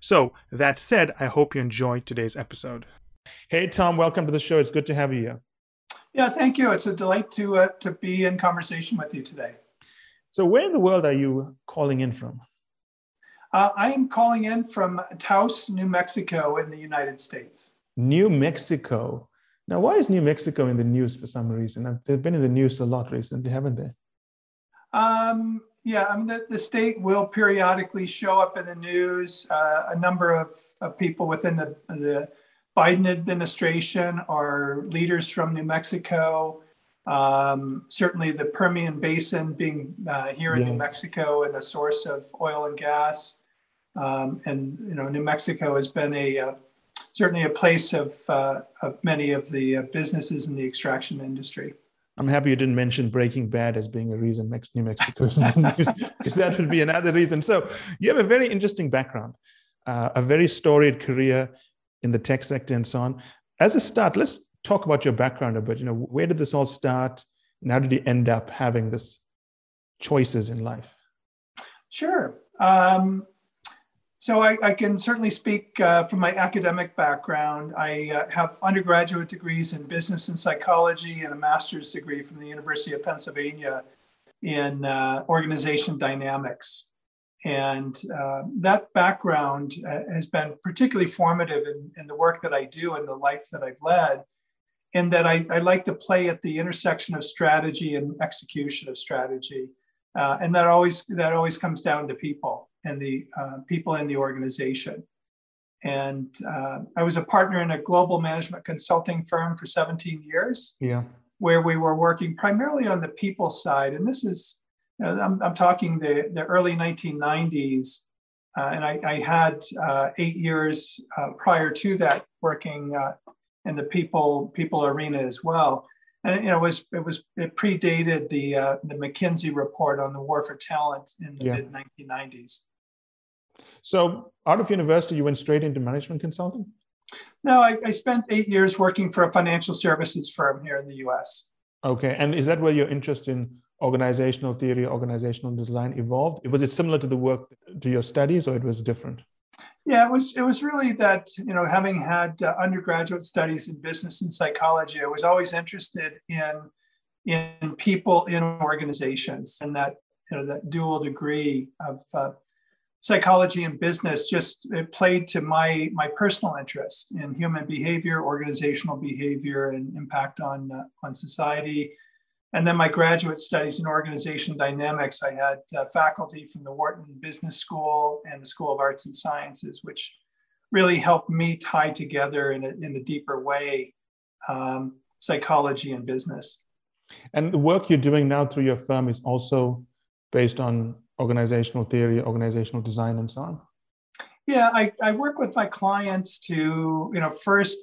So that said, I hope you enjoyed today's episode. Hey, Tom, welcome to the show. It's good to have you here. Yeah, thank you. It's a delight to be in conversation with you today. So where in the world are you calling in from? I am calling in from Taos, New Mexico in the United States. New Mexico. Now, why is New Mexico in the news for some reason? They've been in the news a lot recently, haven't they? Yeah, I mean, the state will periodically show up in the news. A number of people within the Biden administration are leaders from New Mexico. Certainly the Permian Basin being here in New Mexico and a source of oil and gas. And, you know, New Mexico has been certainly a place of many of the businesses in the extraction industry. I'm happy you didn't mention Breaking Bad as being a reason New Mexico is in the news, because that would be another reason. So you have a very interesting background, a very storied career in the tech sector and so on. As a start, let's talk about your background a bit. You know, where did this all start, and how did you end up having this choices in life? Sure. So I can certainly speak from my academic background. I have undergraduate degrees in business and psychology and a master's degree from the University of Pennsylvania in organization dynamics. And that background has been particularly formative in the work that I do and the life that I've led. In that I like to play at the intersection of strategy and execution of strategy. And that always comes down to people and the people in the organization. And I was a partner in a global management consulting firm for 17 years, where we were working primarily on the people side. And this is, you know, I'm talking the early 1990s. And I had 8 years prior to that working in the people arena as well, and you know it predated the McKinsey report on the War for Talent in the mid 1990s. So, out of university, you went straight into management consulting? No, I spent 8 years working for a financial services firm here in the U.S. Okay, and is that where your interest in organizational theory, organizational design evolved? Was it similar to the work to your studies, or it was different? Yeah, it was really that, you know, having had undergraduate studies in business and psychology, I was always interested in people in organizations, and that, you know, that dual degree of psychology and business just, it played to my personal interest in human behavior, organizational behavior, and impact on society. And then my graduate studies in organization dynamics, I had faculty from the Wharton Business School and the School of Arts and Sciences, which really helped me tie together in a deeper way, psychology and business. And the work you're doing now through your firm is also based on organizational theory, organizational design, and so on? Yeah, I work with my clients to, you know, first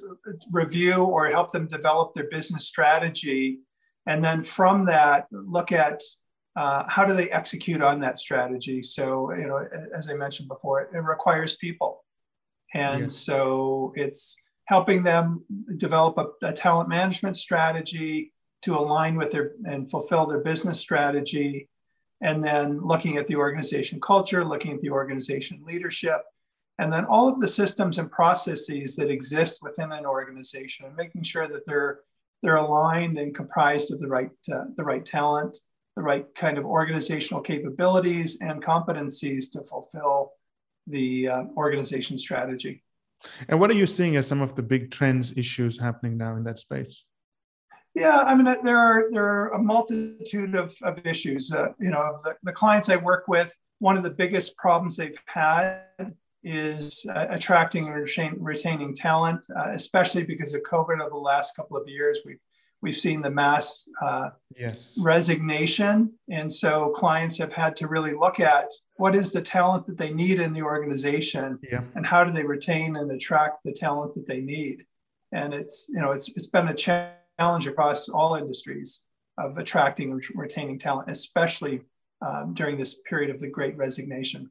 review or help them develop their business strategy. And then from that, look at how do they execute on that strategy. So, you know, as I mentioned before, it requires people. And so it's helping them develop a talent management strategy to align with their and fulfill their business strategy. And then looking at the organization culture, looking at the organization leadership, and then all of the systems and processes that exist within an organization and making sure that they're aligned and comprised of the right talent, the right kind of organizational capabilities and competencies to fulfill the organization strategy. And what are you seeing as some of the big trends, issues happening now in that space? Yeah, I mean, there are a multitude of issues. You know, the clients I work with, one of the biggest problems they've had is attracting and retaining talent, especially because of COVID. Over the last couple of years, we've We've seen the mass resignation. And so clients have had to really look at what is the talent that they need in the organization, and how do they retain and attract the talent that they need. And it's been a challenge across all industries of attracting and retaining talent, especially during this period of the Great Resignation.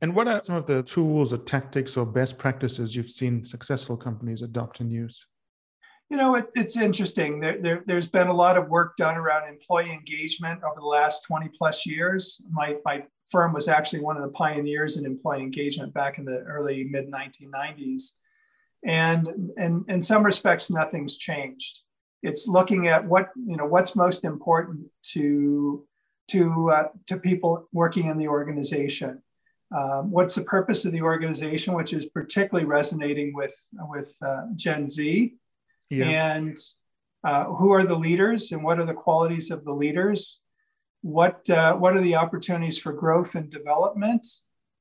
And what are some of the tools or tactics or best practices you've seen successful companies adopt and use? You know, it's interesting. There's been a lot of work done around employee engagement over the last 20 plus years. My firm was actually one of the pioneers in employee engagement back in the early mid 1990s. And in some respects, nothing's changed. It's looking at what's most important to people working in the organization. What's the purpose of the organization, which is particularly resonating with Gen Z, and who are the leaders and what are the qualities of the leaders? What are the opportunities for growth and development?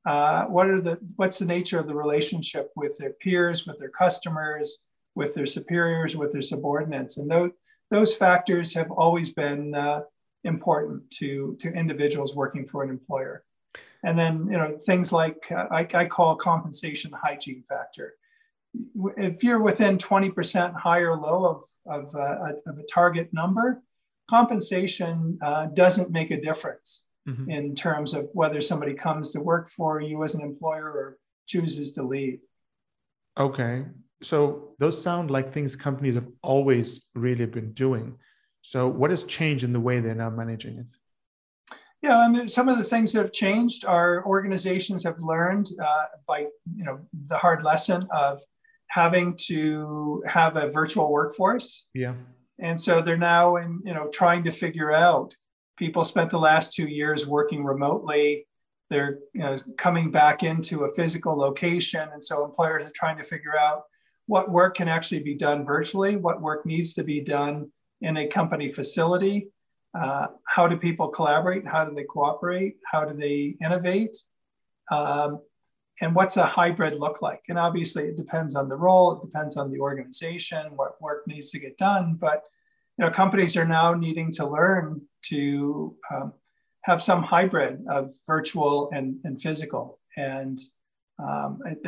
What's the nature of the relationship with their peers, with their customers, with their superiors, with their subordinates? And those factors have always been important to individuals working for an employer. And then, things like I call compensation hygiene factor. If you're within 20% high or low of a target number, compensation doesn't make a difference in terms of whether somebody comes to work for you as an employer or chooses to leave. Okay. So those sound like things companies have always really been doing. So what has changed in the way they're now managing it? Yeah, I mean, some of the things that have changed are organizations have learned by the hard lesson of having to have a virtual workforce. Yeah. And so they're now trying to figure out, people spent the last 2 years working remotely. They're coming back into a physical location. And so employers are trying to figure out what work can actually be done virtually, what work needs to be done in a company facility. How do people collaborate? How do they cooperate? How do they innovate? And what's a hybrid look like? And obviously it depends on the role, it depends on the organization, what work needs to get done. But companies are now needing to learn to have some hybrid of virtual and physical. And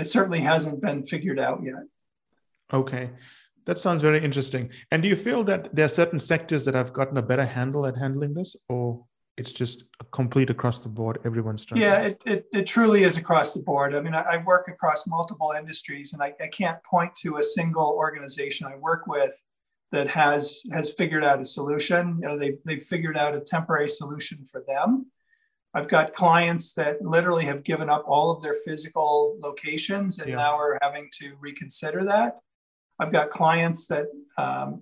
it certainly hasn't been figured out yet. Okay. That sounds very interesting. And do you feel that there are certain sectors that have gotten a better handle at handling this, or it's just complete across the board, everyone's struggling? Yeah, it truly is across the board. I mean, I work across multiple industries, and I can't point to a single organization I work with that has figured out a solution. They've figured out a temporary solution for them. I've got clients that literally have given up all of their physical locations and now are having to reconsider that. I've got clients that have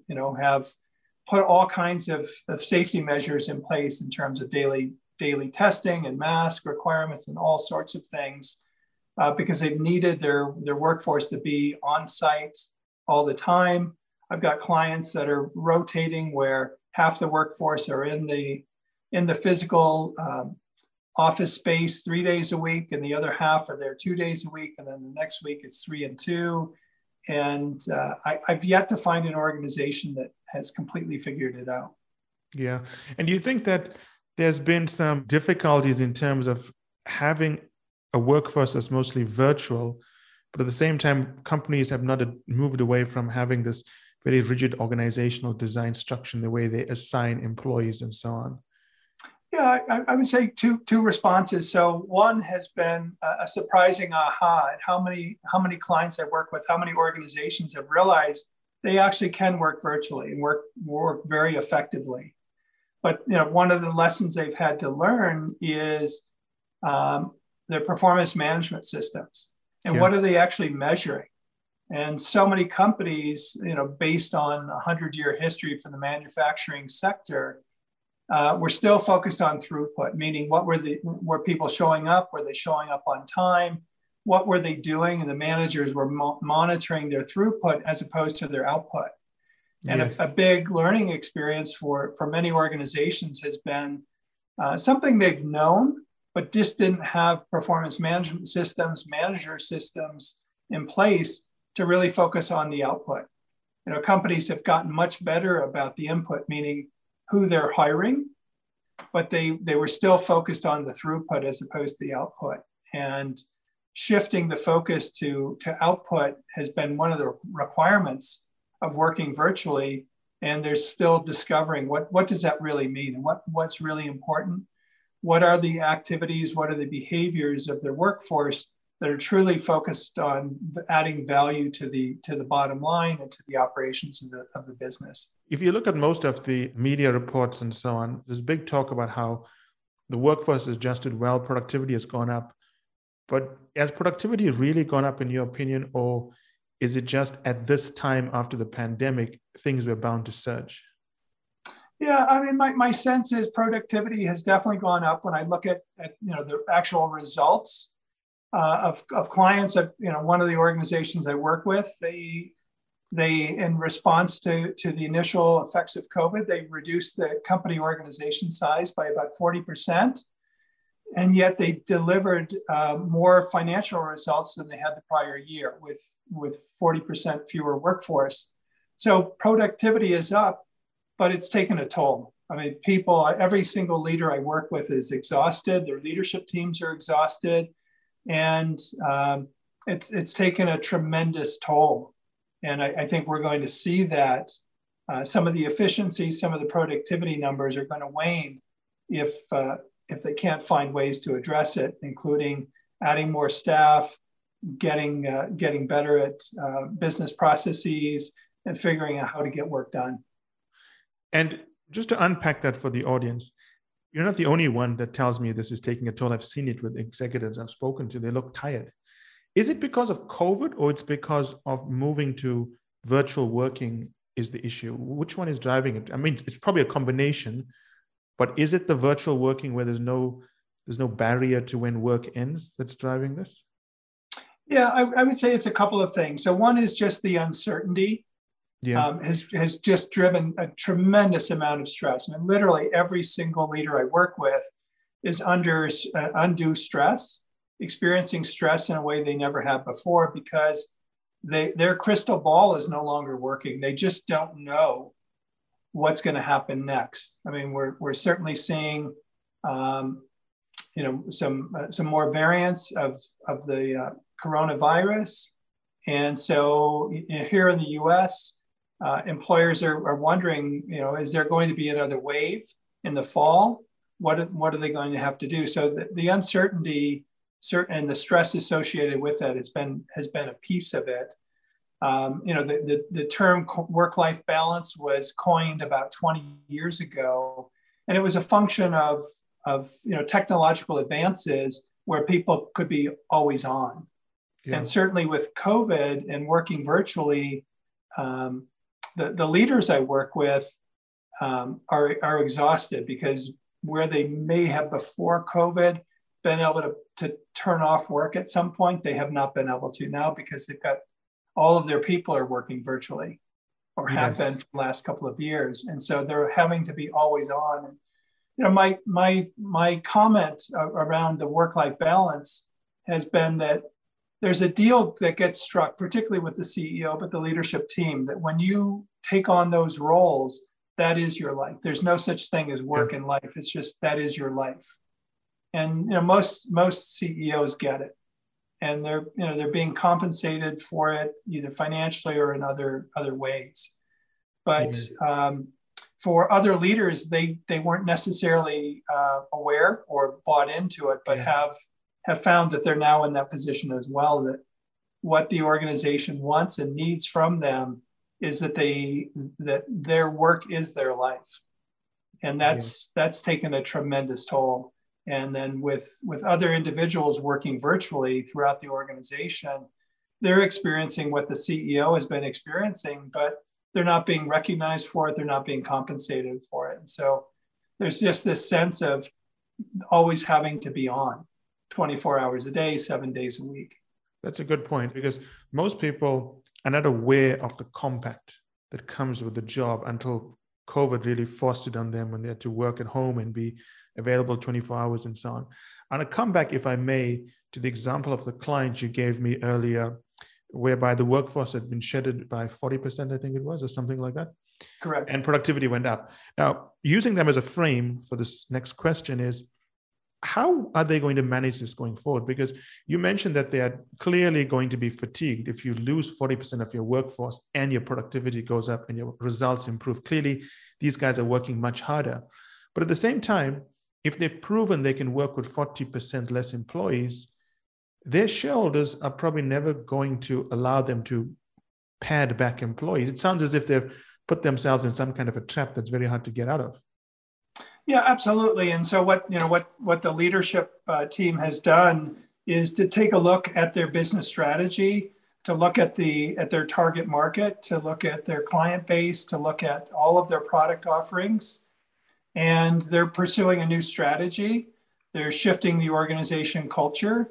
put all kinds of safety measures in place in terms of daily testing and mask requirements and all sorts of things because they've needed their workforce to be on site all the time. I've got clients that are rotating where half the workforce are in the physical office space 3 days a week, and the other half are there 2 days a week, and then the next week it's 3 and 2. And I've yet to find an organization that has completely figured it out. Yeah. And do you think that there's been some difficulties in terms of having a workforce that's mostly virtual, but at the same time, companies have not moved away from having this very rigid organizational design structure in the way they assign employees and so on? Yeah, I would say two responses. So one has been a surprising aha at how many clients I work with, how many organizations have realized they actually can work virtually and work very effectively. But one of the lessons they've had to learn is their performance management systems and what are they actually measuring. And so many companies, based on a 100-year history for the manufacturing sector. We're still focused on throughput, meaning were people showing up? Were they showing up on time? What were they doing? And the managers were monitoring their throughput as opposed to their output. And a big learning experience for many organizations has been something they've known, but just didn't have performance management systems, manager systems in place to really focus on the output. you know, companies have gotten much better about the input, meaning who they're hiring, but they were still focused on the throughput as opposed to the output. And shifting the focus to output has been one of the requirements of working virtually. And they're still discovering what does that really mean and what's really important? What are the activities? What are the behaviors of their workforce that are truly focused on adding value to the bottom line and to the operations of the business? If you look at most of the media reports and so on, there's big talk about how the workforce has adjusted well, productivity has gone up. But has productivity really gone up in your opinion, or is it just at this time after the pandemic, things were bound to surge? Yeah, I mean, my sense is productivity has definitely gone up when I look at you know, the actual results of clients. You know, one of the organizations I work with, they in response to the initial effects of COVID, they reduced the company organization size by about 40%. And yet they delivered more financial results than they had the prior year with 40% fewer workforce. So productivity is up, but it's taken a toll. I mean, people, every single leader I work with is exhausted. Their leadership teams are exhausted. And it's taken a tremendous toll. And I think we're going to see that some of the efficiency, some of the productivity numbers are going to wane if they can't find ways to address it, including adding more staff, getting better at business processes, and figuring out how to get work done. And just to unpack that for the audience, you're not the only one that tells me this is taking a toll. I've seen it with executives I've spoken to. They look tired. Is it because of COVID or it's because of moving to virtual working is the issue? Which one is driving it? I mean, it's probably a combination, but is it the virtual working where there's no barrier to when work ends that's driving this? Yeah, I would say it's a couple of things. So one is just the uncertainty has just driven a tremendous amount of stress. I mean, literally every single leader I work with is under undue stress, experiencing stress in a way they never have before because their crystal ball is no longer working. They just don't know what's going to happen next. I mean, we're certainly seeing you know, some more variants of the coronavirus. And so here in the US, employers are wondering, you know, is there going to be another wave in the fall? What are they going to have to do? So the uncertainty and the stress associated with that has been a piece of it. You know, the term work-life balance was coined about 20 years ago, and it was a function of you know, technological advances where people could be always on. Yeah. And certainly with COVID and working virtually, the leaders I work with are exhausted because where they may have before COVID been able to turn off work at some point, they have not been able to now because they've got all of their people are working virtually or have been for the last couple of years. And so they're having to be always on. And, you know, my comment around the work-life balance has been that there's a deal that gets struck, particularly with the CEO, but the leadership team, that when you take on those roles, that is your life. There's no such thing as work and life. It's just, that is your life. And, you know, most CEOs get it. And they're, you know, they're being compensated for it either financially or in other ways. But for other leaders, they weren't necessarily aware or bought into it, but have found that they're now in that position as well. That what the organization wants and needs from them is that their work is their life, and that's taken a tremendous toll. And then with other individuals working virtually throughout the organization, they're experiencing what the CEO has been experiencing, but they're not being recognized for it. They're not being compensated for it. And so there's just this sense of always having to be on 24 hours a day, 7 days a week. That's a good point, because most people are not aware of the compact that comes with the job until COVID really forced it on them when they had to work at home and be available 24 hours and so on. And I come back, if I may, to the example of the client you gave me earlier whereby the workforce had been shedded by 40%, I think it was, or something like that. Correct. And productivity went up. Now, using them as a frame for this next question is, how are they going to manage this going forward? Because you mentioned that they are clearly going to be fatigued if you lose 40% of your workforce and your productivity goes up and your results improve. Clearly, these guys are working much harder. But at the same time, if they've proven they can work with 40% less employees, their shareholders are probably never going to allow them to pad back employees. It sounds as if they've put themselves in some kind of a trap that's very hard to get out of. Yeah, absolutely. And so what the leadership team has done is to take a look at their business strategy, to look at their target market, to look at their client base, to look at all of their product offerings, and they're pursuing a new strategy. They're shifting the organization culture,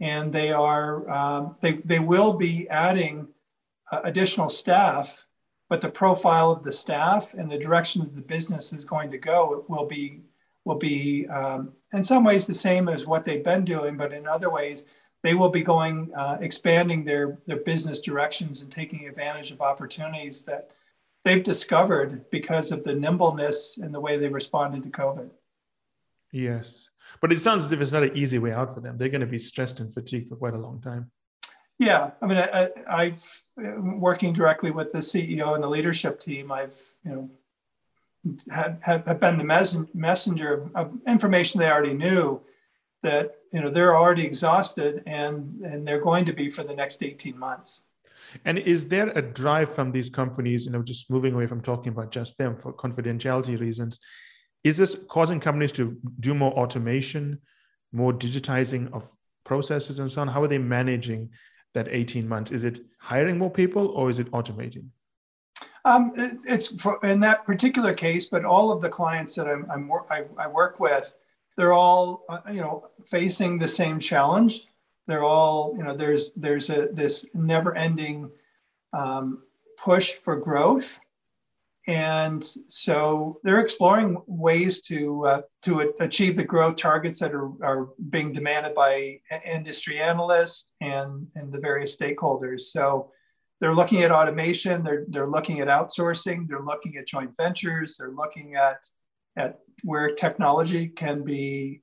and they are they will be adding additional staff. But the profile of the staff and the direction of the business is going to go will be in some ways the same as what they've been doing, but in other ways they will be going expanding their business directions and taking advantage of opportunities that they've discovered because of the nimbleness and the way they responded to COVID. Yes, but it sounds as if it's not an easy way out for them. They're going to be stressed and fatigued for quite a long time. Yeah, I mean, I've working directly with the CEO and the leadership team. I've have been the messenger of information they already knew that they're already exhausted and they're going to be for the next 18 months. And is there a drive from these companies? Just moving away from talking about just them for confidentiality reasons, is this causing companies to do more automation, more digitizing of processes and so on? How are they managing that 18 months? Is it hiring more people or is it automating? It's in that particular case, but all of the clients that I work with, they're all facing the same challenge. They're all there's this never-ending push for growth, and so they're exploring ways to achieve the growth targets that are being demanded by industry analysts and the various stakeholders. So they're looking at automation, they're looking at outsourcing, they're looking at joint ventures, they're looking at where technology can be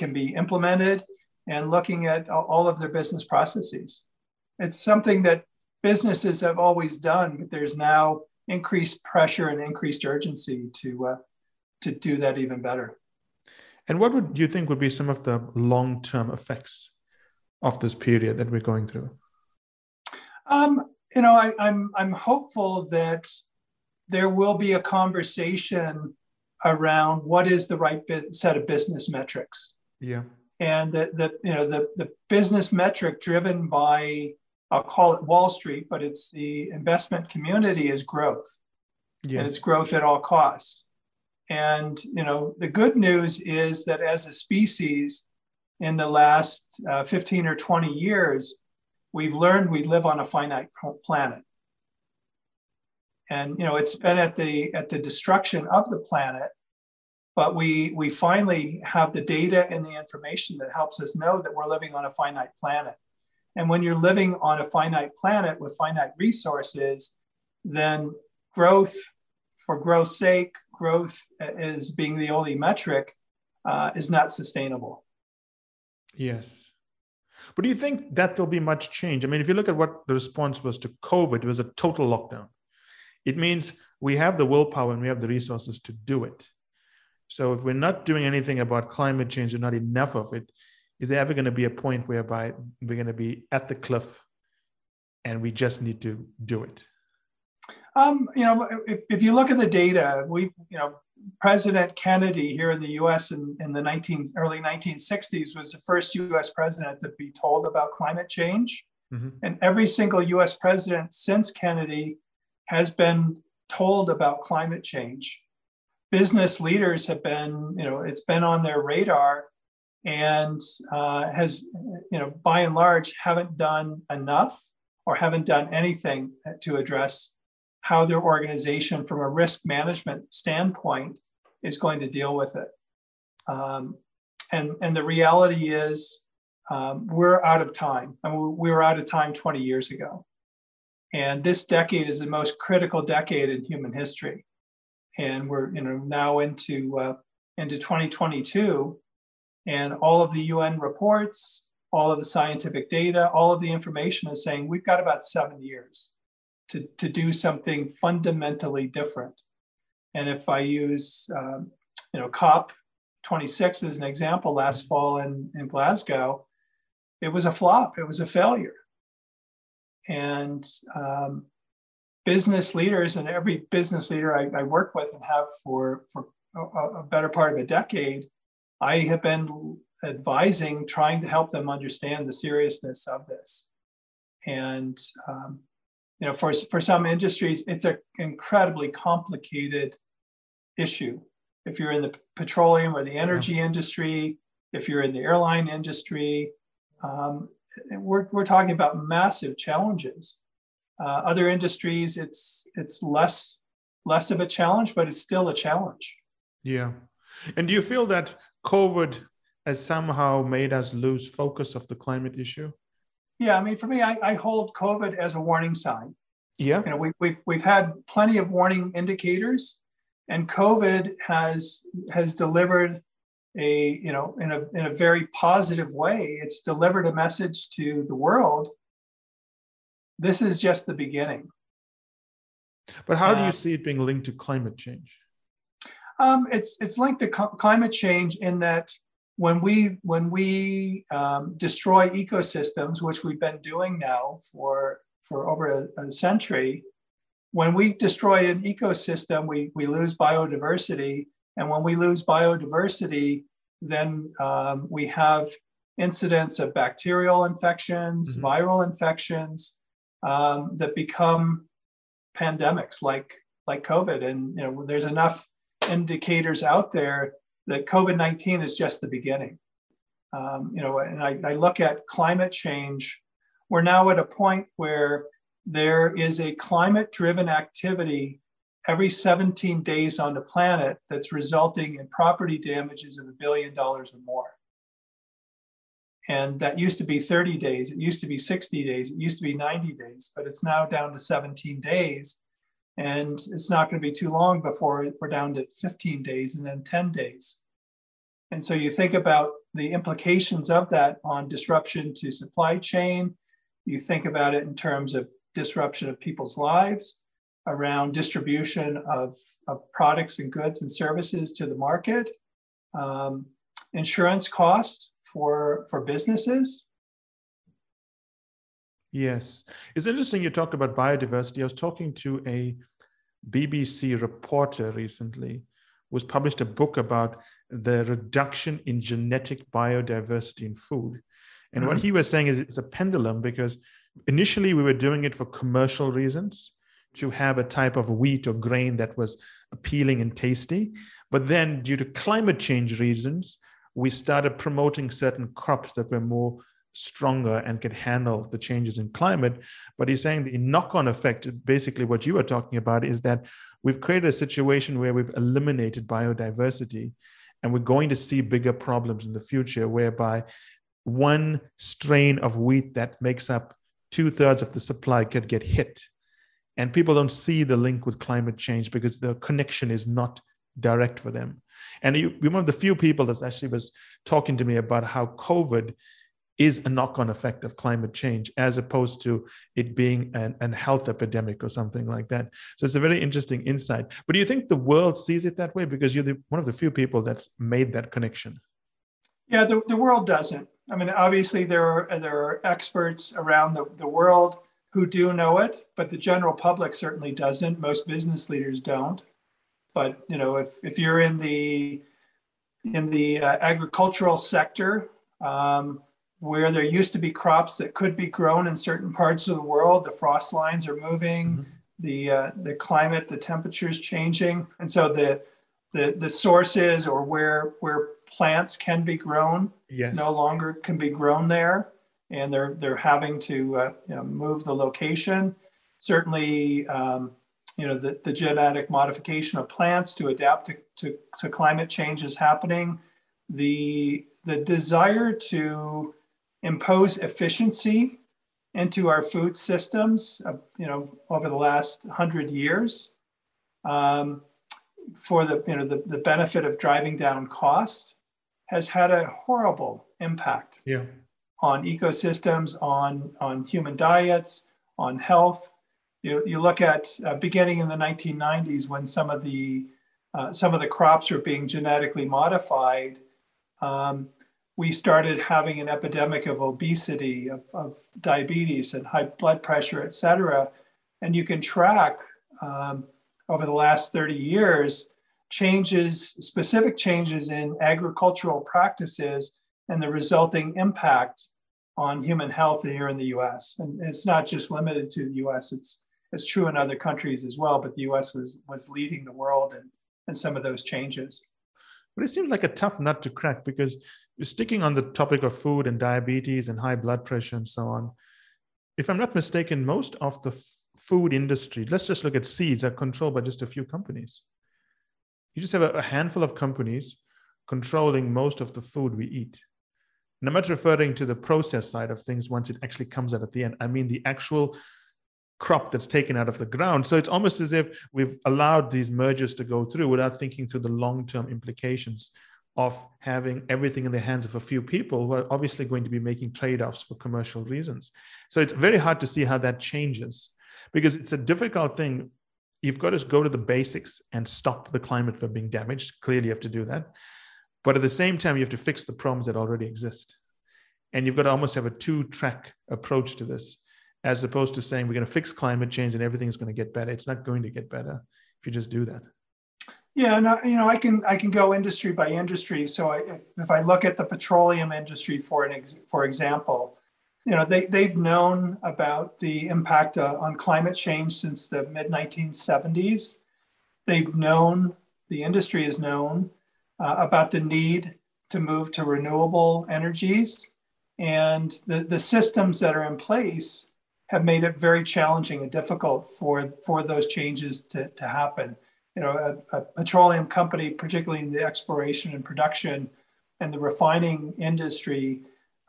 implemented, and looking at all of their business processes. It's something that businesses have always done, but there's now increased pressure and increased urgency to do that even better. And what would you think would be some of the long-term effects of this period that we're going through? I'm hopeful that there will be a conversation around what is the right set of business metrics. Yeah, and the business metric driven by, I'll call it Wall Street, but it's the investment community, is growth. Yes. And it's growth at all costs. And, the good news is that as a species in the last 15 or 20 years, we've learned we live on a finite planet. And, it's been at the destruction of the planet, but we finally have the data and the information that helps us know that we're living on a finite planet. And when you're living on a finite planet with finite resources, then growth for growth's sake, growth as being the only metric, is not sustainable. Yes. But do you think that there'll be much change? I mean, if you look at what the response was to COVID, it was a total lockdown. It means we have the willpower and we have the resources to do it. So if we're not doing anything about climate change or not enough of it, is there ever going to be a point whereby we're going to be at the cliff and we just need to do it? If you look at the data, President Kennedy here in the U.S. in the early 1960s was the first U.S. president to be told about climate change. Mm-hmm. And every single U.S. president since Kennedy has been told about climate change. Business leaders have been, it's been on their radar, and has, by and large, haven't done enough or haven't done anything to address how their organization from a risk management standpoint is going to deal with it. And the reality is we're out of time. I mean, we were out of time 20 years ago. And this decade is the most critical decade in human history. And we're now into 2022, and all of the UN reports, all of the scientific data, all of the information is saying we've got about 7 years to do something fundamentally different. And if I use COP26 as an example, last fall in Glasgow, it was a flop, it was a failure. And business leaders, and every business leader I work with and have for a better part of a decade, I have been advising, trying to help them understand the seriousness of this. And for some industries, it's an incredibly complicated issue. If you're in the petroleum or the energy industry, if you're in the airline industry, we're talking about massive challenges. Other industries, it's less of a challenge, but it's still a challenge. Yeah. And do you feel that COVID has somehow made us lose focus of the climate issue? Yeah. I mean, for me, I hold COVID as a warning sign. Yeah. We've had plenty of warning indicators, and COVID has delivered in a very positive way. It's delivered a message to the world. This is just the beginning. But how do you see it being linked to climate change? It's linked to climate change in that when we destroy ecosystems, which we've been doing now for over a century, when we destroy an ecosystem, we lose biodiversity. And when we lose biodiversity, then we have incidents of bacterial infections, viral infections that become pandemics like COVID. And there's enough indicators out there that COVID-19 is just the beginning. And I look at climate change. We're now at a point where there is a climate-driven activity every 17 days on the planet that's resulting in property damages of $1 billion or more. And that used to be 30 days, it used to be 60 days, it used to be 90 days, but it's now down to 17 days. And it's not going to be too long before we're down to 15 days and then 10 days. And so you think about the implications of that on disruption to supply chain. You think about it in terms of disruption of people's lives, around distribution of products and goods and services to the market, insurance costs for businesses. Yes. It's interesting you talked about biodiversity. I was talking to a BBC reporter recently who's published a book about the reduction in genetic biodiversity in food. And what he was saying is it's a pendulum, because initially we were doing it for commercial reasons, to have a type of wheat or grain that was appealing and tasty. But then due to climate change reasons, we started promoting certain crops that were more stronger and could handle the changes in climate. But he's saying the knock-on effect, basically what you were talking about, is that we've created a situation where we've eliminated biodiversity, and we're going to see bigger problems in the future, whereby one strain of wheat that makes up 2/3 of the supply could get hit. And people don't see the link with climate change because the connection is not direct for them. And you're one of the few people that actually was talking to me about how COVID is a knock-on effect of climate change, as opposed to it being an health epidemic or something like that. So it's a very interesting insight. But do you think the world sees it that way? Because you're one of the few people that's made that connection. Yeah, the world doesn't. I mean, obviously there are experts around the world who do know it, but the general public certainly doesn't. Most business leaders don't. But if you're in the agricultural sector, where there used to be crops that could be grown in certain parts of the world, the frost lines are moving, the climate, the temperature is changing, and so the sources or where plants can be grown no longer can be grown there. And they're having to move the location. Certainly, the genetic modification of plants to adapt to climate change is happening. The desire to impose efficiency into our food systems, over the last 100 years, for the benefit of driving down cost, has had a horrible impact on ecosystems, on human diets, on health. You look at beginning in the 1990s when some of the crops were being genetically modified. We started having an epidemic of obesity, of diabetes and high blood pressure, et cetera. And you can track over the last 30 years, specific changes in agricultural practices and the resulting impact on human health here in the US. And it's not just limited to the US, it's true in other countries as well, but the US was leading the world in some of those changes. But it seems like a tough nut to crack, because you're sticking on the topic of food and diabetes and high blood pressure and so on. If I'm not mistaken, most of the food industry, let's just look at seeds, are controlled by just a few companies. You just have a handful of companies controlling most of the food we eat. And I'm not referring to the process side of things once it actually comes out at the end. I mean the actual crop that's taken out of the ground. So it's almost as if we've allowed these mergers to go through without thinking through the long-term implications of having everything in the hands of a few people who are obviously going to be making trade-offs for commercial reasons. So it's very hard to see how that changes, because it's a difficult thing. You've got to go to the basics and stop the climate from being damaged. Clearly you have to do that. But at the same time, you have to fix the problems that already exist. And you've got to almost have a two-track approach to this, as opposed to saying we're going to fix climate change and everything's going to get better. It's not going to get better if you just do that. Yeah, and I can go industry by industry. So if I look at the petroleum industry, for example, they've known about the impact on climate change since the mid-1970s. They've known, the industry has known about the need to move to renewable energies. And the systems that are in place have made it very challenging and difficult for those changes to happen. A petroleum company, particularly in the exploration and production and the refining industry,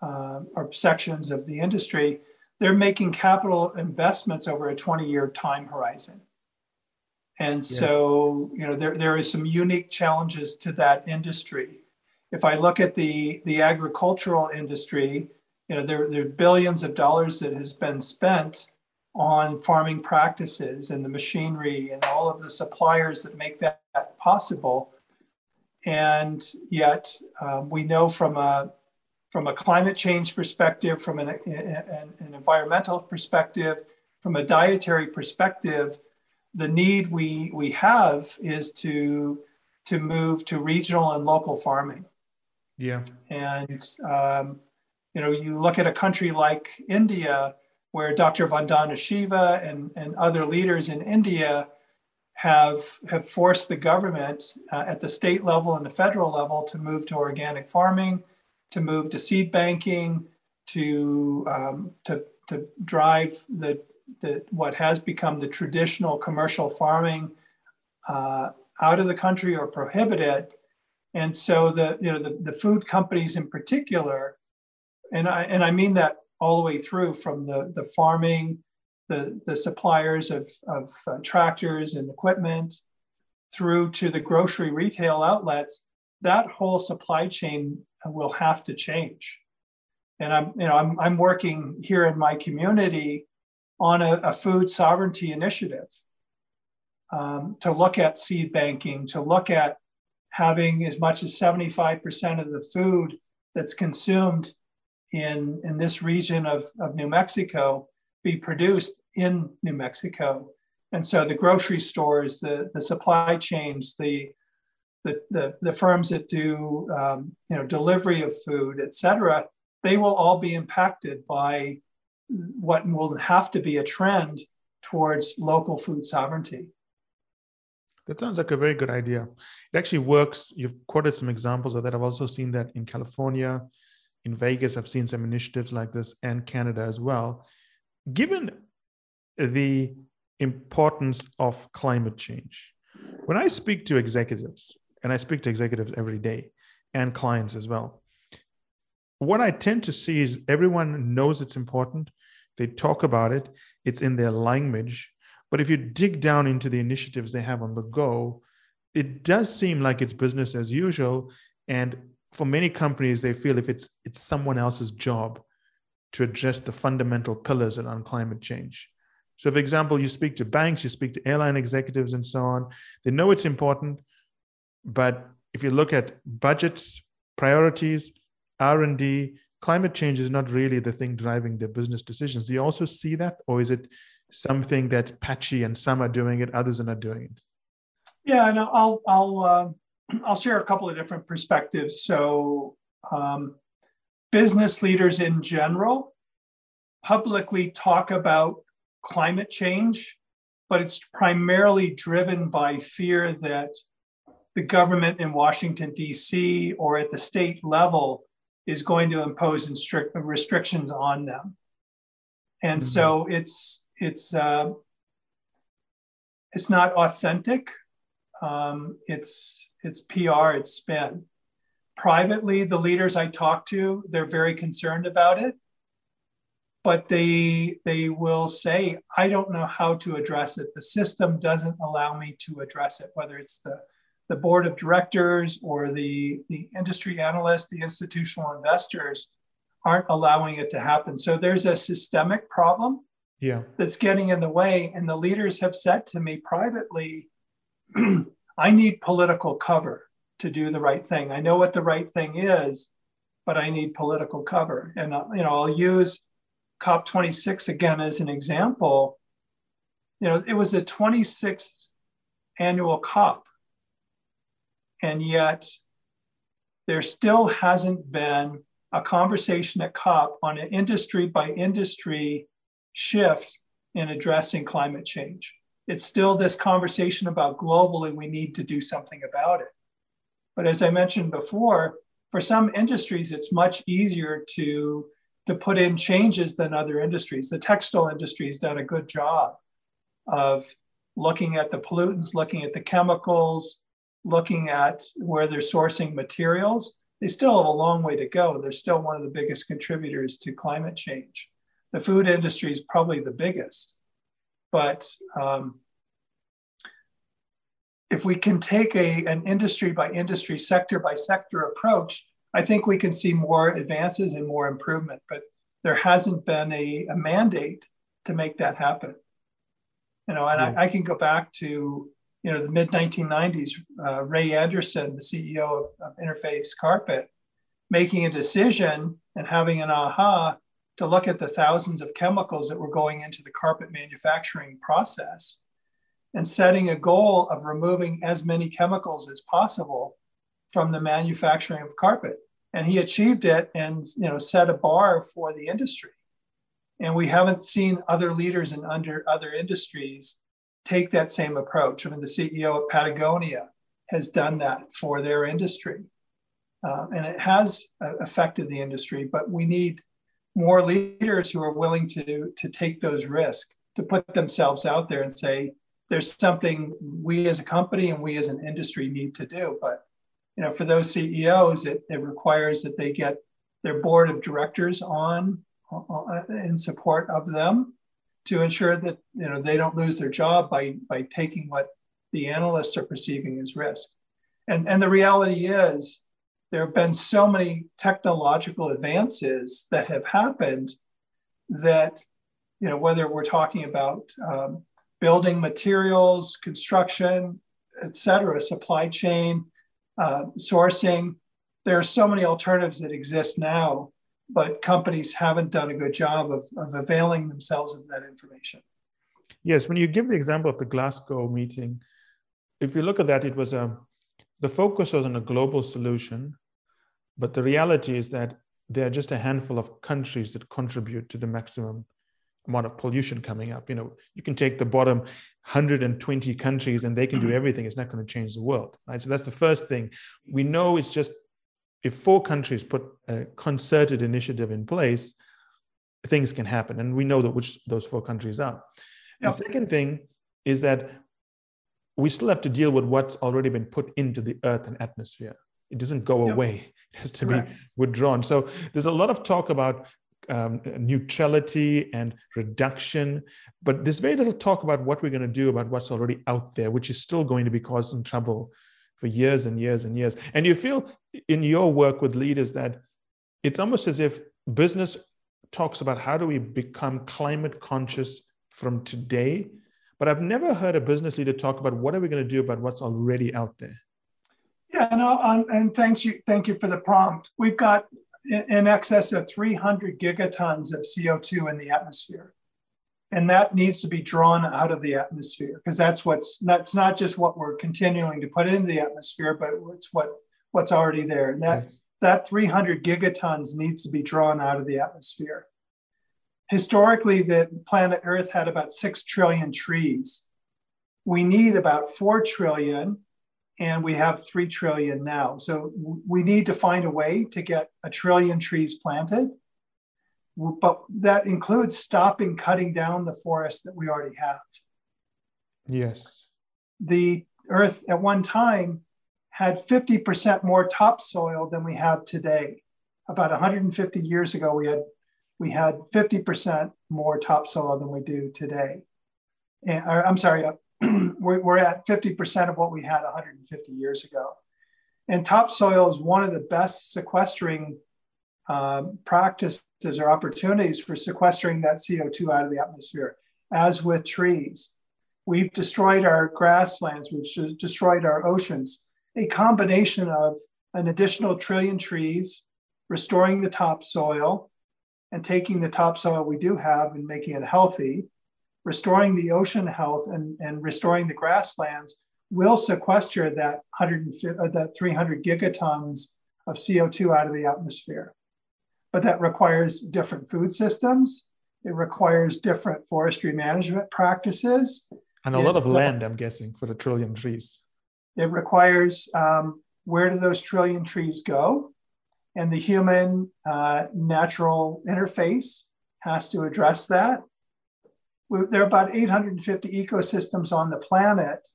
or sections of the industry, they're making capital investments over a 20-year time horizon. And so, there is some unique challenges to that industry. If I look at the agricultural industry, there are billions of dollars that has been spent on farming practices and the machinery and all of the suppliers that make that possible. And yet we know from a climate change perspective, from an environmental perspective, from a dietary perspective, the need we have is to move to regional and local farming. Yeah. And, you look at a country like India, where Dr. Vandana Shiva and other leaders in India have forced the government at the state level and the federal level to move to organic farming, to move to seed banking, to drive what has become the traditional commercial farming out of the country or prohibit it. And so the food companies in particular, and I mean that all the way through from the farming, the suppliers of tractors and equipment, through to the grocery retail outlets, that whole supply chain will have to change. And I'm working here in my community on a food sovereignty initiative to look at seed banking, to look at having as much as 75% of the food that's consumed in this region of New Mexico be produced in New Mexico. And so the grocery stores, the supply chains, the firms that do delivery of food, et cetera, they will all be impacted by what will have to be a trend towards local food sovereignty. That sounds like a very good idea. It actually works. You've quoted some examples of that. I've also seen that in California, in Vegas. I've seen some initiatives like this, and Canada as well. Given the importance of climate change, when I speak to executives, and I speak to executives every day and clients as well, what I tend to see is everyone knows it's important. They talk about it. It's in their language. But if you dig down into the initiatives they have on the go, it does seem like it's business as usual. And for many companies, they feel if it's someone else's job to address the fundamental pillars around climate change. So, for example, you speak to banks, you speak to airline executives and so on. They know it's important. But if you look at budgets, priorities, R&D, climate change is not really the thing driving their business decisions. Do you also see that? Or is it something that's patchy and some are doing it, others are not doing it? Yeah, and I'll share a couple of different perspectives. So business leaders in general publicly talk about climate change, but it's primarily driven by fear that the government in Washington, D.C., or at the state level is going to impose restrictions on them. And mm-hmm. so it's not authentic. It's PR, it's spin. Privately, the leaders I talk to, they're very concerned about it, but they will say, I don't know how to address it. The system doesn't allow me to address it, whether it's the board of directors or the industry analysts, the institutional investors aren't allowing it to happen. So there's a systemic problem that's getting in the way. And the leaders have said to me privately, I need political cover to do the right thing. I know what the right thing is, but I need political cover. And I'll use COP26 again as an example. It was the 26th annual COP. And yet there still hasn't been a conversation at COP on an industry by industry shift in addressing climate change. It's still this conversation about globally, we need to do something about it. But as I mentioned before, for some industries, it's much easier to put in changes than other industries. The textile industry has done a good job of looking at the pollutants, looking at the chemicals, looking at where they're sourcing materials. They still have a long way to go. They're still one of the biggest contributors to climate change. The food industry is probably the biggest. But if we can take an industry by industry, sector by sector approach, I think we can see more advances and more improvement. But there hasn't been a mandate to make that happen. I can go back to the mid-1990s, Ray Anderson, the CEO of Interface Carpet, making a decision and having an aha to look at the thousands of chemicals that were going into the carpet manufacturing process and setting a goal of removing as many chemicals as possible from the manufacturing of carpet. And he achieved it and set a bar for the industry. And we haven't seen other leaders in other industries take that same approach. I mean, the CEO of Patagonia has done that for their industry. And it has affected the industry, but we need more leaders who are willing to take those risks, to put themselves out there and say, there's something we as a company and we as an industry need to do. But for those CEOs, it requires that they get their board of directors on in support of them, to ensure that they don't lose their job by taking what the analysts are perceiving as risk. And the reality is there have been so many technological advances that have happened that, whether we're talking about building materials, construction, et cetera, supply chain, sourcing, there are so many alternatives that exist now, but companies haven't done a good job of availing themselves of that information. Yes, when you give the example of the Glasgow meeting, if you look at that, it was the focus was on a global solution, but the reality is that there are just a handful of countries that contribute to the maximum amount of pollution coming up. You can take the bottom 120 countries and they can do everything. It's not going to change the world, right? So that's the first thing. We know it's just, if four countries put a concerted initiative in place, things can happen. And we know that which those four countries are. Yep. The second thing is that we still have to deal with what's already been put into the earth and atmosphere. It doesn't go away. It has to be withdrawn. So there's a lot of talk about neutrality and reduction, but there's very little talk about what we're going to do about what's already out there, which is still going to be causing trouble for years and years and years. And you feel in your work with leaders that it's almost as if business talks about how do we become climate conscious from today, but I've never heard a business leader talk about what are we going to do about what's already out there. Yeah, and thank you for the prompt. We've got in excess of 300 gigatons of CO2 in the atmosphere, and that needs to be drawn out of the atmosphere, because that's not just what we're continuing to put into the atmosphere, but it's what's already there. And that 300 gigatons needs to be drawn out of the atmosphere. Historically, the planet Earth had about 6 trillion trees. We need about 4 trillion, and we have 3 trillion now. So we need to find a way to get 1 trillion trees planted, but that includes stopping cutting down the forests that we already have. Yes. The Earth at one time had 50% more topsoil than we have today. About 150 years ago, we had 50% more topsoil than we do today. And, or, I'm sorry, we're at 50% of what we had 150 years ago. And topsoil is one of the best sequestering practices or opportunities for sequestering that CO2 out of the atmosphere, as with trees. We've destroyed our grasslands, we've destroyed our oceans. A combination of an additional 1 trillion trees, restoring the topsoil, and taking the topsoil we do have and making it healthy, restoring the ocean health and restoring the grasslands will sequester that 300 gigatons of CO2 out of the atmosphere. But that requires different food systems. It requires different forestry management practices. And a lot of land, I'm guessing, for the 1 trillion trees. It requires where do those 1 trillion trees go? And the human natural interface has to address that. There are about 850 ecosystems on the planet,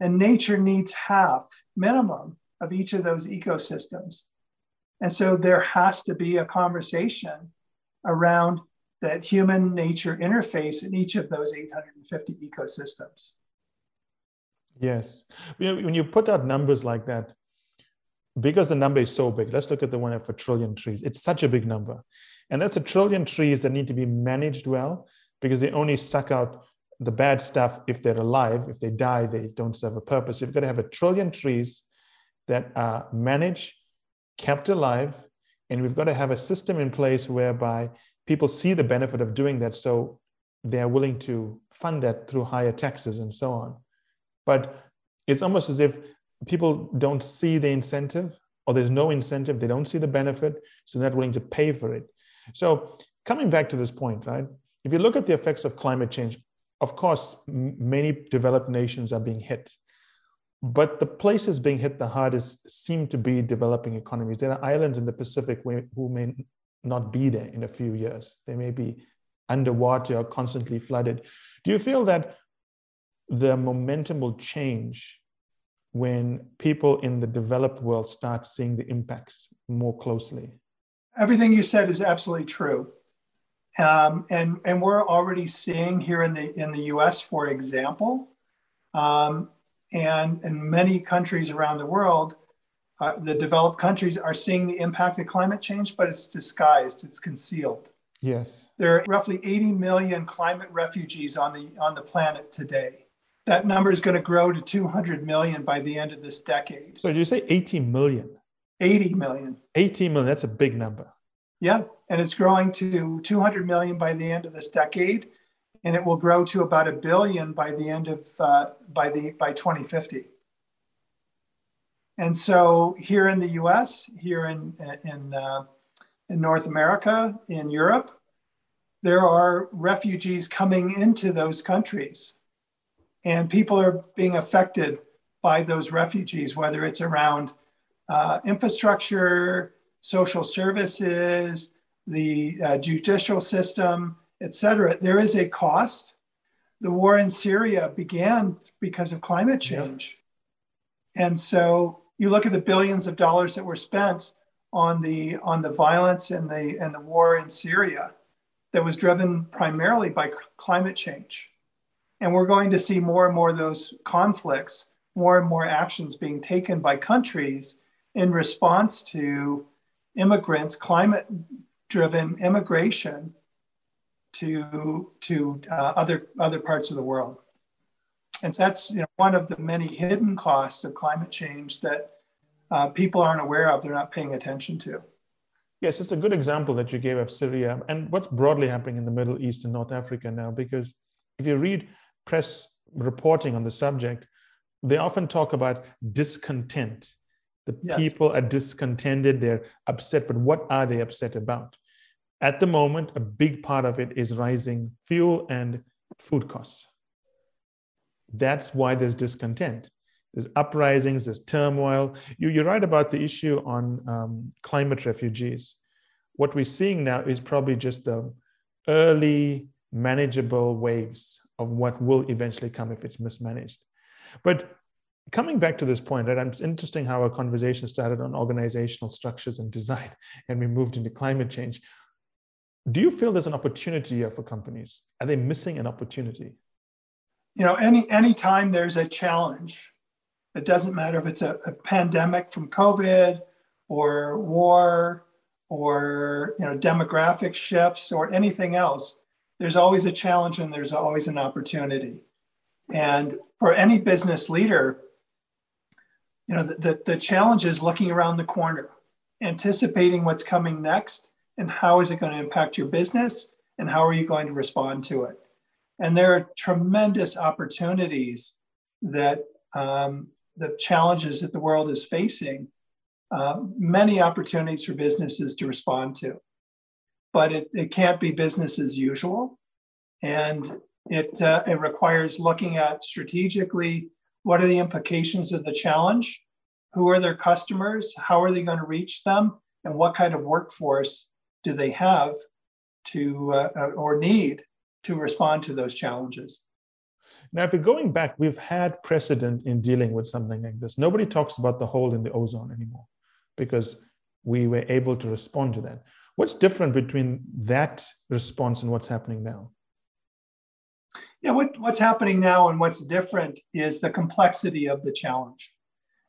and nature needs half minimum of each of those ecosystems. And so there has to be a conversation around that human nature interface in each of those 850 ecosystems. Yes. When you put out numbers like that, because the number is so big, let's look at the one for 1 trillion trees. It's such a big number. And that's 1 trillion trees that need to be managed well, because they only suck out the bad stuff if they're alive. If they die, they don't serve a purpose. You've got to have 1 trillion trees that are managed, kept alive. And we've got to have a system in place whereby people see the benefit of doing that. So they're willing to fund that through higher taxes and so on. But it's almost as if people don't see the incentive, or there's no incentive. They don't see the benefit, so they're not willing to pay for it. So coming back to this point, right? If you look at the effects of climate change, of course, many developed nations are being hit, but the places being hit the hardest seem to be developing economies. There are islands in the Pacific who may not be there in a few years. They may be underwater or constantly flooded. Do you feel that the momentum will change when people in the developed world start seeing the impacts more closely? Everything you said is absolutely true. And we're already seeing here in the U.S., for example, and in many countries around the world, the developed countries are seeing the impact of climate change, but it's disguised, it's concealed. Yes. There are roughly 80 million climate refugees on the planet today. That number is going to grow to 200 million by the end of this decade. So did you say 80 million? 80 million. 80 million, that's a big number. Yeah, and it's growing to 200 million by the end of this decade, and it will grow to about 1 billion by the end of by 2050. And so here in the U.S., here in North America, in Europe, there are refugees coming into those countries, and people are being affected by those refugees, whether it's around infrastructure, social services, the judicial system, et cetera. There is a cost. The war in Syria began because of climate change. Yeah. And so you look at the billions of dollars that were spent on the violence and the war in Syria that was driven primarily by climate change. And we're going to see more and more of those conflicts, more and more actions being taken by countries in response to immigrants, climate-driven immigration to other parts of the world. And that's, you know, one of the many hidden costs of climate change that people aren't aware of, they're not paying attention to. Yes, it's a good example that you gave of Syria and what's broadly happening in the Middle East and North Africa now, because if you read press reporting on the subject, they often talk about discontent. People are discontented, they're upset, but what are they upset about? At the moment, a big part of it is rising fuel and food costs. That's why there's discontent. There's uprisings, there's turmoil. You're right about the issue on climate refugees. What we're seeing now is probably just the early manageable waves of what will eventually come if it's mismanaged. But coming back to this point, right, it's interesting how our conversation started on organizational structures and design, and we moved into climate change. Do you feel there's an opportunity here for companies? Are they missing an opportunity? You know, any time there's a challenge, it doesn't matter if it's a pandemic from COVID or war or, you know, demographic shifts or anything else, there's always a challenge and there's always an opportunity. And for any business leader, you know, the challenge is looking around the corner, anticipating what's coming next and how is it going to impact your business and how are you going to respond to it. And there are tremendous opportunities that the challenges that the world is facing, many opportunities for businesses to respond to. But it can't be business as usual. And it requires looking at strategically, what are the implications of the challenge? Who are their customers? How are they going to reach them? And what kind of workforce do they have to or need to respond to those challenges? Now, if you're going back, we've had precedent in dealing with something like this. Nobody talks about the hole in the ozone anymore because we were able to respond to that. What's different between that response and what's happening now? Yeah, what's happening now and what's different is the complexity of the challenge.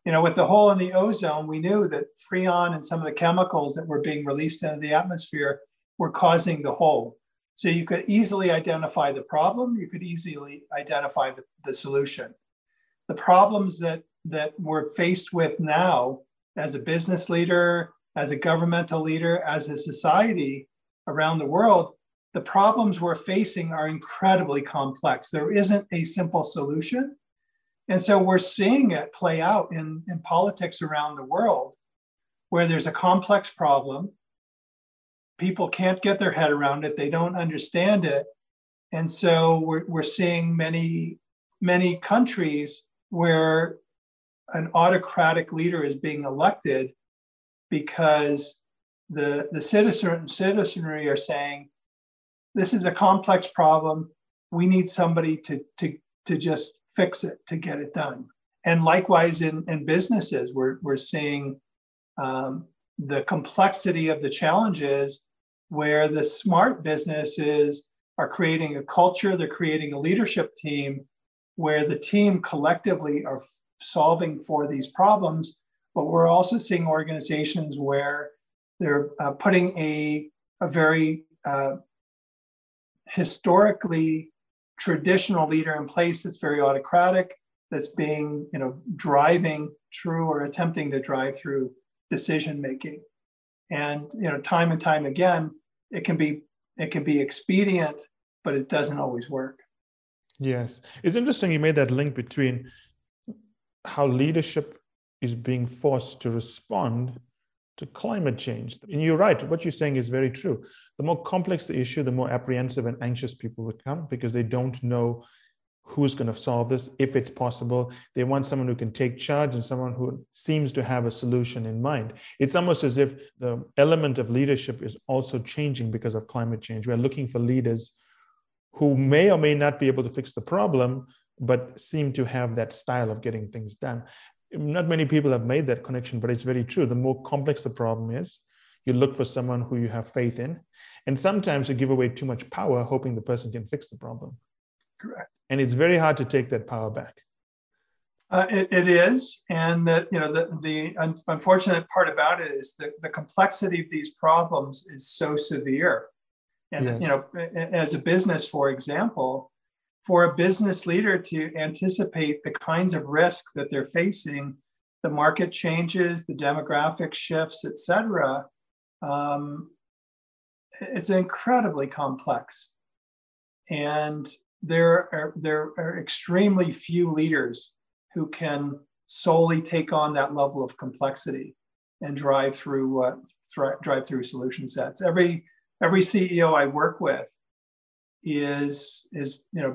You know, with the hole in the ozone, we knew that Freon and some of the chemicals that were being released into the atmosphere were causing the hole. So you could easily identify the problem, you could easily identify the solution. The problems that we're faced with now as a business leader, as a governmental leader, as a society around the world, the problems we're facing are incredibly complex. There isn't a simple solution. And so we're seeing it play out in politics around the world where there's a complex problem. People can't get their head around it. They don't understand it. And so we're seeing many countries where an autocratic leader is being elected because the citizenry are saying, this is a complex problem. We need somebody to just fix it, to get it done. And likewise in businesses, we're seeing the complexity of the challenges where the smart businesses are creating a culture, they're creating a leadership team where the team collectively are solving for these problems. But we're also seeing organizations where they're putting a very historically traditional leader in place that's very autocratic, that's being, you know, driving through or attempting to drive through decision making. And, you know, time and time again, it can be expedient, but it doesn't always work. Yes. It's interesting you made that link between how leadership is being forced to respond to climate change. And you're right, what you're saying is very true. The more complex the issue, the more apprehensive and anxious people become because they don't know who's going to solve this, if it's possible. They want someone who can take charge and someone who seems to have a solution in mind. It's almost as if the element of leadership is also changing because of climate change. We're looking for leaders who may or may not be able to fix the problem, but seem to have that style of getting things done. Not many people have made that connection, but it's very true. The more complex the problem is, you look for someone who you have faith in. And sometimes you give away too much power, hoping the person can fix the problem. Correct. And it's very hard to take that power back. It is. And the unfortunate part about it is that the complexity of these problems is so severe. And, yes. As a business, for example, for a business leader to anticipate the kinds of risk that they're facing, the market changes, the demographic shifts, et cetera, it's incredibly complex. And there are extremely few leaders who can solely take on that level of complexity and drive through solution sets. Every CEO I work with is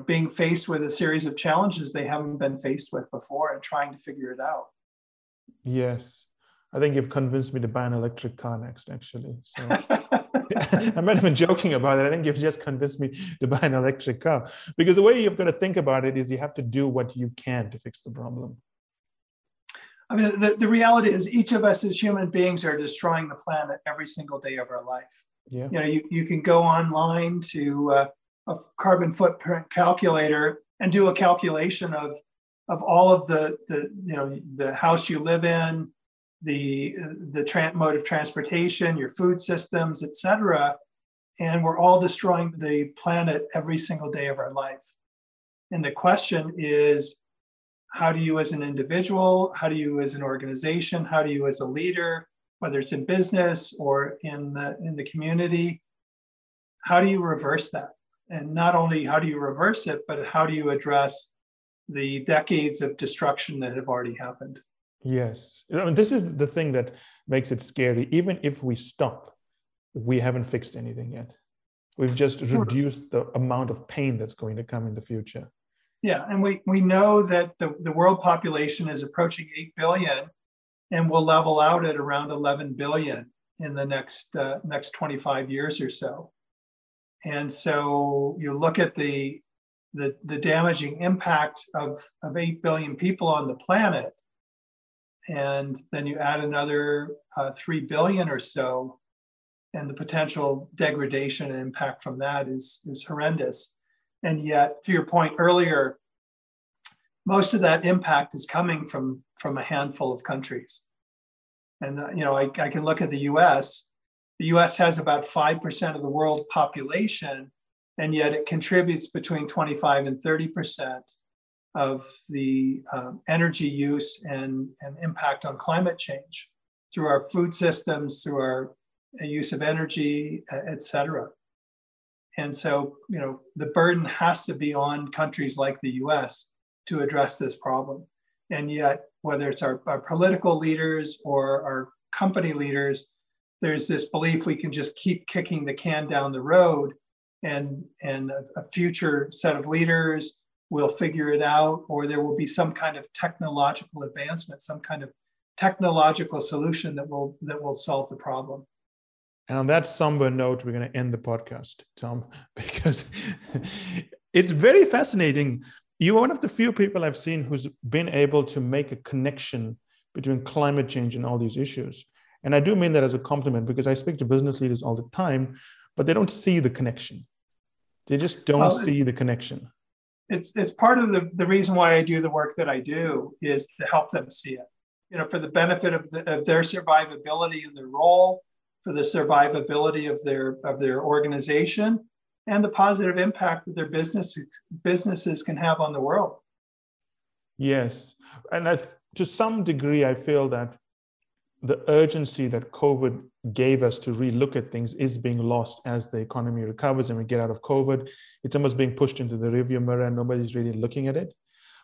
being faced with a series of challenges they haven't been faced with before and trying to figure it out. Yes. I think you've convinced me to buy an electric car next, actually. So I'm not even joking about it. I think you've just convinced me to buy an electric car, because the way you've got to think about it is you have to do what you can to fix the problem. I mean, the reality is each of us as human beings are destroying the planet every single day of our life. Yeah. You can go online to a carbon footprint calculator and do a calculation of all of the house you live in, the mode of transportation, your food systems, et cetera. And we're all destroying the planet every single day of our life. And the question is, how do you as an individual, how do you as an organization, how do you as a leader, whether it's in business or in the community, how do you reverse that? And not only how do you reverse it, but how do you address the decades of destruction that have already happened? Yes. I mean, this is the thing that makes it scary. Even if we stop, we haven't fixed anything yet. We've just reduced the amount of pain that's going to come in the future. Yeah. And we know that the world population is approaching 8 billion and will level out at around 11 billion in the next 25 years or so. And so you look at the damaging impact of 8 billion people on the planet, and then you add another 3 billion or so, and the potential degradation and impact from that is horrendous. And yet, to your point earlier, most of that impact is coming from a handful of countries. And I can look at the US. The US has about 5% of the world population, and yet it contributes between 25 and 30% of the energy use and impact on climate change through our food systems, through our use of energy, et cetera. And so, the burden has to be on countries like the US to address this problem. And yet, whether it's our political leaders or our company leaders, there's this belief we can just keep kicking the can down the road and a future set of leaders will figure it out, or there will be some kind of technological advancement, some kind of technological solution that will solve the problem. And on that somber note, we're going to end the podcast, Tom, because it's very fascinating. You're one of the few people I've seen who's been able to make a connection between climate change and all these issues. And I do mean that as a compliment, because I speak to business leaders all the time, but they don't see the connection. They just don't see the connection. It's part of the reason why I do the work that I do is to help them see it, for the benefit of their survivability in their role, for the survivability of their organization, and the positive impact that their businesses can have on the world. Yes. And to some degree, I feel that the urgency that COVID gave us to relook at things is being lost as the economy recovers and we get out of COVID. It's almost being pushed into the rearview mirror and nobody's really looking at it.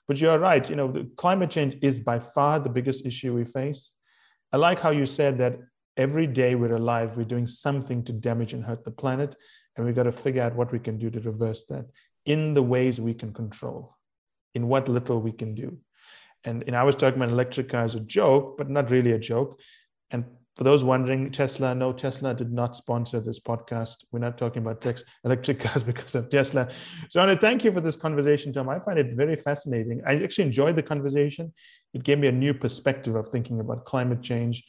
But you're right, the climate change is by far the biggest issue we face. I like how you said that every day we're alive, we're doing something to damage and hurt the planet, and we've got to figure out what we can do to reverse that in the ways we can control, in what little we can do. And I was talking about electric cars as a joke, but not really a joke. And For those wondering, Tesla, no, Tesla did not sponsor this podcast. We're not talking about electric cars because of Tesla. So I want to thank you for this conversation, Tom. I find it very fascinating. I actually enjoyed the conversation. It gave me a new perspective of thinking about climate change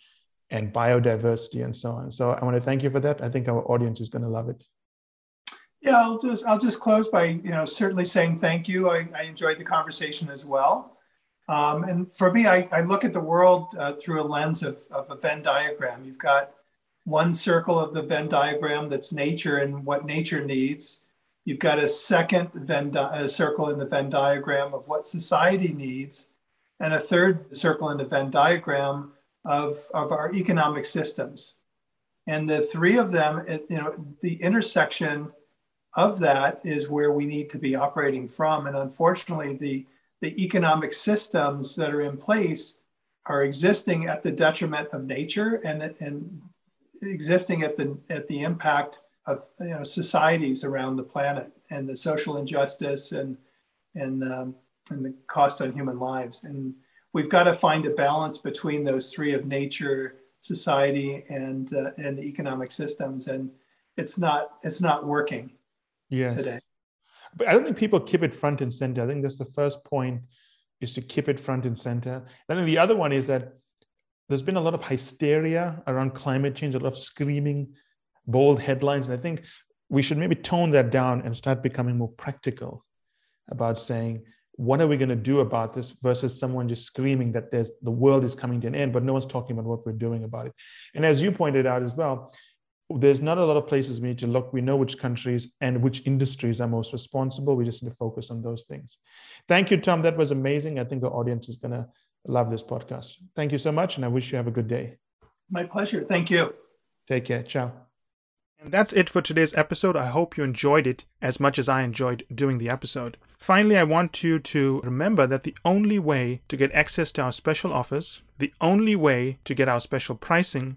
and biodiversity and so on. So I want to thank you for that. I think our audience is going to love it. Yeah, I'll just close by certainly saying thank you. I enjoyed the conversation as well. And for me, I look at the world through a lens of a Venn diagram. You've got one circle of the Venn diagram that's nature and what nature needs. You've got a second circle in the Venn diagram of what society needs, and a third circle in the Venn diagram of our economic systems. And the three of them, the intersection of that is where we need to be operating from. And unfortunately, the economic systems that are in place are existing at the detriment of nature and existing at the impact of societies around the planet and the social injustice and the cost on human lives. And we've got to find a balance between those three of nature, society, and the economic systems. And it's not working today. But I don't think people keep it front and center. I think that's the first point, is to keep it front and center. And then the other one is that there's been a lot of hysteria around climate change, a lot of screaming, bold headlines. And I think we should maybe tone that down and start becoming more practical about saying, what are we going to do about this, versus someone just screaming that the world is coming to an end, but no one's talking about what we're doing about it. And as you pointed out as well, there's not a lot of places we need to look. We know which countries and which industries are most responsible. We just need to focus on those things. Thank you, Tom. That was amazing. I think the audience is going to love this podcast. Thank you so much, and I wish you have a good day. My pleasure. Thank you. Take care. Ciao. And that's it for today's episode. I hope you enjoyed it as much as I enjoyed doing the episode. Finally, I want you to remember that the only way to get access to our special offers, the only way to get our special pricing,